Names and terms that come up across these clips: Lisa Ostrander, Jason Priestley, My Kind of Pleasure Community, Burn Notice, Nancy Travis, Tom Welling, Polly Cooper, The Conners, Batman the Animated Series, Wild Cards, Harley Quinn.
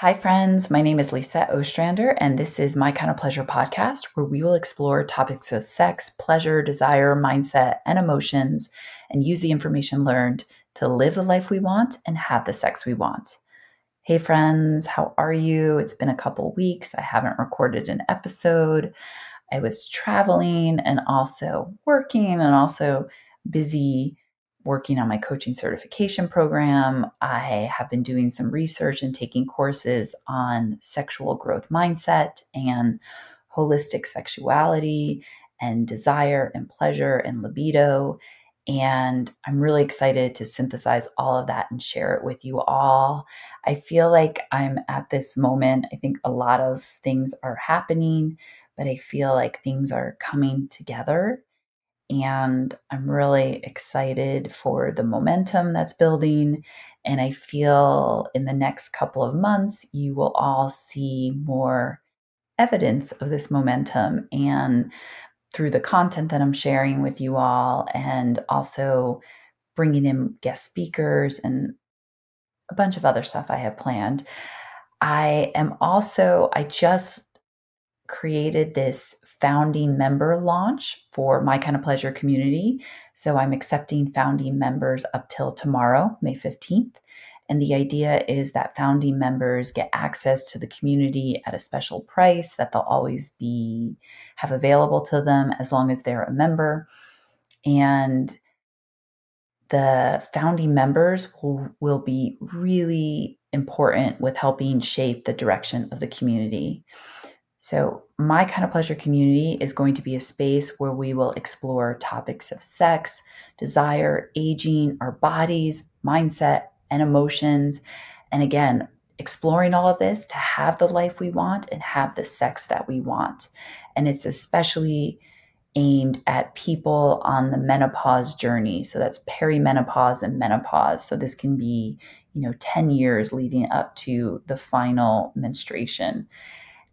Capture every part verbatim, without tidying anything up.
Hi friends, my name is Lisa Ostrander, and this is My Kind of Pleasure podcast, where we will explore topics of sex, pleasure, desire, mindset, and emotions, and use the information learned to live the life we want and have the sex we want. Hey friends, how are you? It's been a couple weeks. I haven't recorded an episode. I was traveling and also working and also busy working on my coaching certification program. I have been doing some research and taking courses on sexual growth mindset and holistic sexuality and desire and pleasure and libido. And I'm really excited to synthesize all of that and share it with you all. I feel like I'm at this moment. I think a lot of things are happening, but I feel like things are coming together. And I'm really excited for the momentum that's building. And I feel in the next couple of months, you will all see more evidence of this momentum, and through the content that I'm sharing with you all, and also bringing in guest speakers and a bunch of other stuff I have planned. I am also, I just created this founding member launch for My Kind of Pleasure Community. So I'm accepting founding members up till tomorrow, May fifteenth. And the idea is that founding members get access to the community at a special price that they'll always be have available to them as long as they're a member. And the founding members will, will be really important with helping shape the direction of the community. So My Kind of Pleasure Community is going to be a space where we will explore topics of sex, desire, aging, our bodies, mindset, and emotions. And again, exploring all of this to have the life we want and have the sex that we want. And it's especially aimed at people on the menopause journey. So that's perimenopause and menopause. So this can be, you know, ten years leading up to the final menstruation.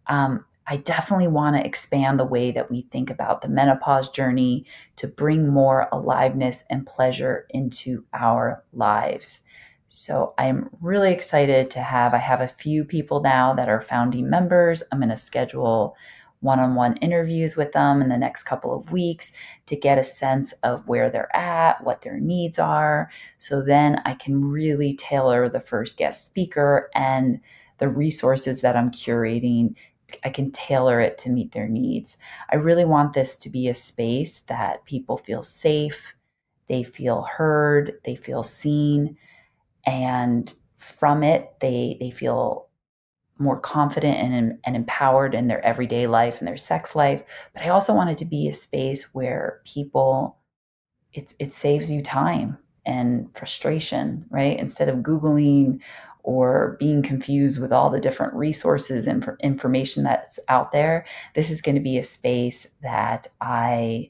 Um, I definitely want to expand the way that we think about the menopause journey to bring more aliveness and pleasure into our lives. So I'm really excited to have, I have a few people now that are founding members. I'm going to schedule one-on-one interviews with them in the next couple of weeks to get a sense of where they're at, what their needs are. So then I can really tailor the first guest speaker and the resources that I'm curating. I can tailor it to meet their needs. I really want this to be a space that people feel safe, they feel heard, they feel seen, and from it, they they feel more confident and, and empowered in their everyday life and their sex life. But I also want it to be a space where people, it, it saves you time and frustration, right? Instead of Googling or being confused with all the different resources and information that's out there, this is going to be a space that I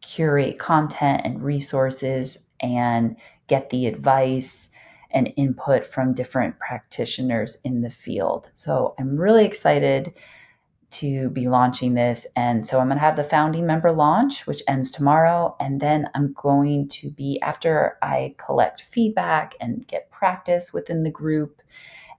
curate content and resources and get the advice and input from different practitioners in the field. So I'm really excited to be launching this. And so I'm going to have the founding member launch, which ends tomorrow. And then I'm going to be, after I collect feedback and get practice within the group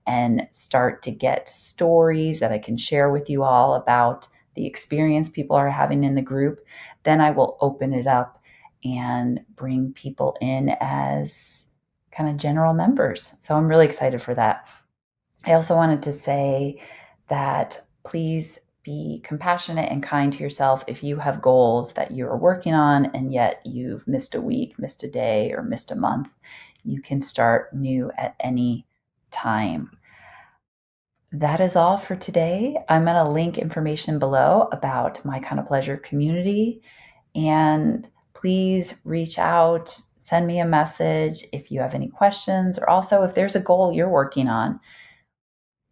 and start to get stories that I can share with you all about the experience people are having in the group, then I will open it up and bring people in as kind of general members. So I'm really excited for that. I also wanted to say that please be compassionate and kind to yourself if you have goals that you're working on and yet you've missed a week, missed a day, or missed a month. You can start new at any time. That is all for today. I'm going to link information below about My Kind of Pleasure Community. And please reach out, send me a message if you have any questions, or also if there's a goal you're working on,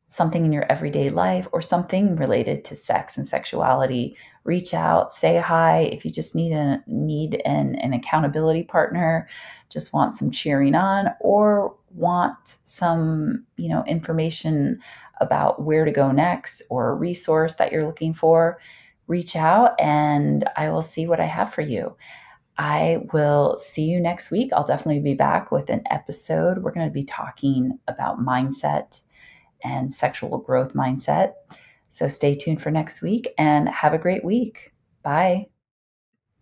something in your everyday life or something related to sex and sexuality. Reach out, say hi. If you just need a need an, an accountability partner, just want some cheering on, or want some, you know, information about where to go next or a resource that you're looking for, reach out and I will see what I have for you. I will see you next week. I'll definitely be back with an episode. We're going to be talking about mindset and sexual growth mindset. So stay tuned for next week and have a great week. Bye.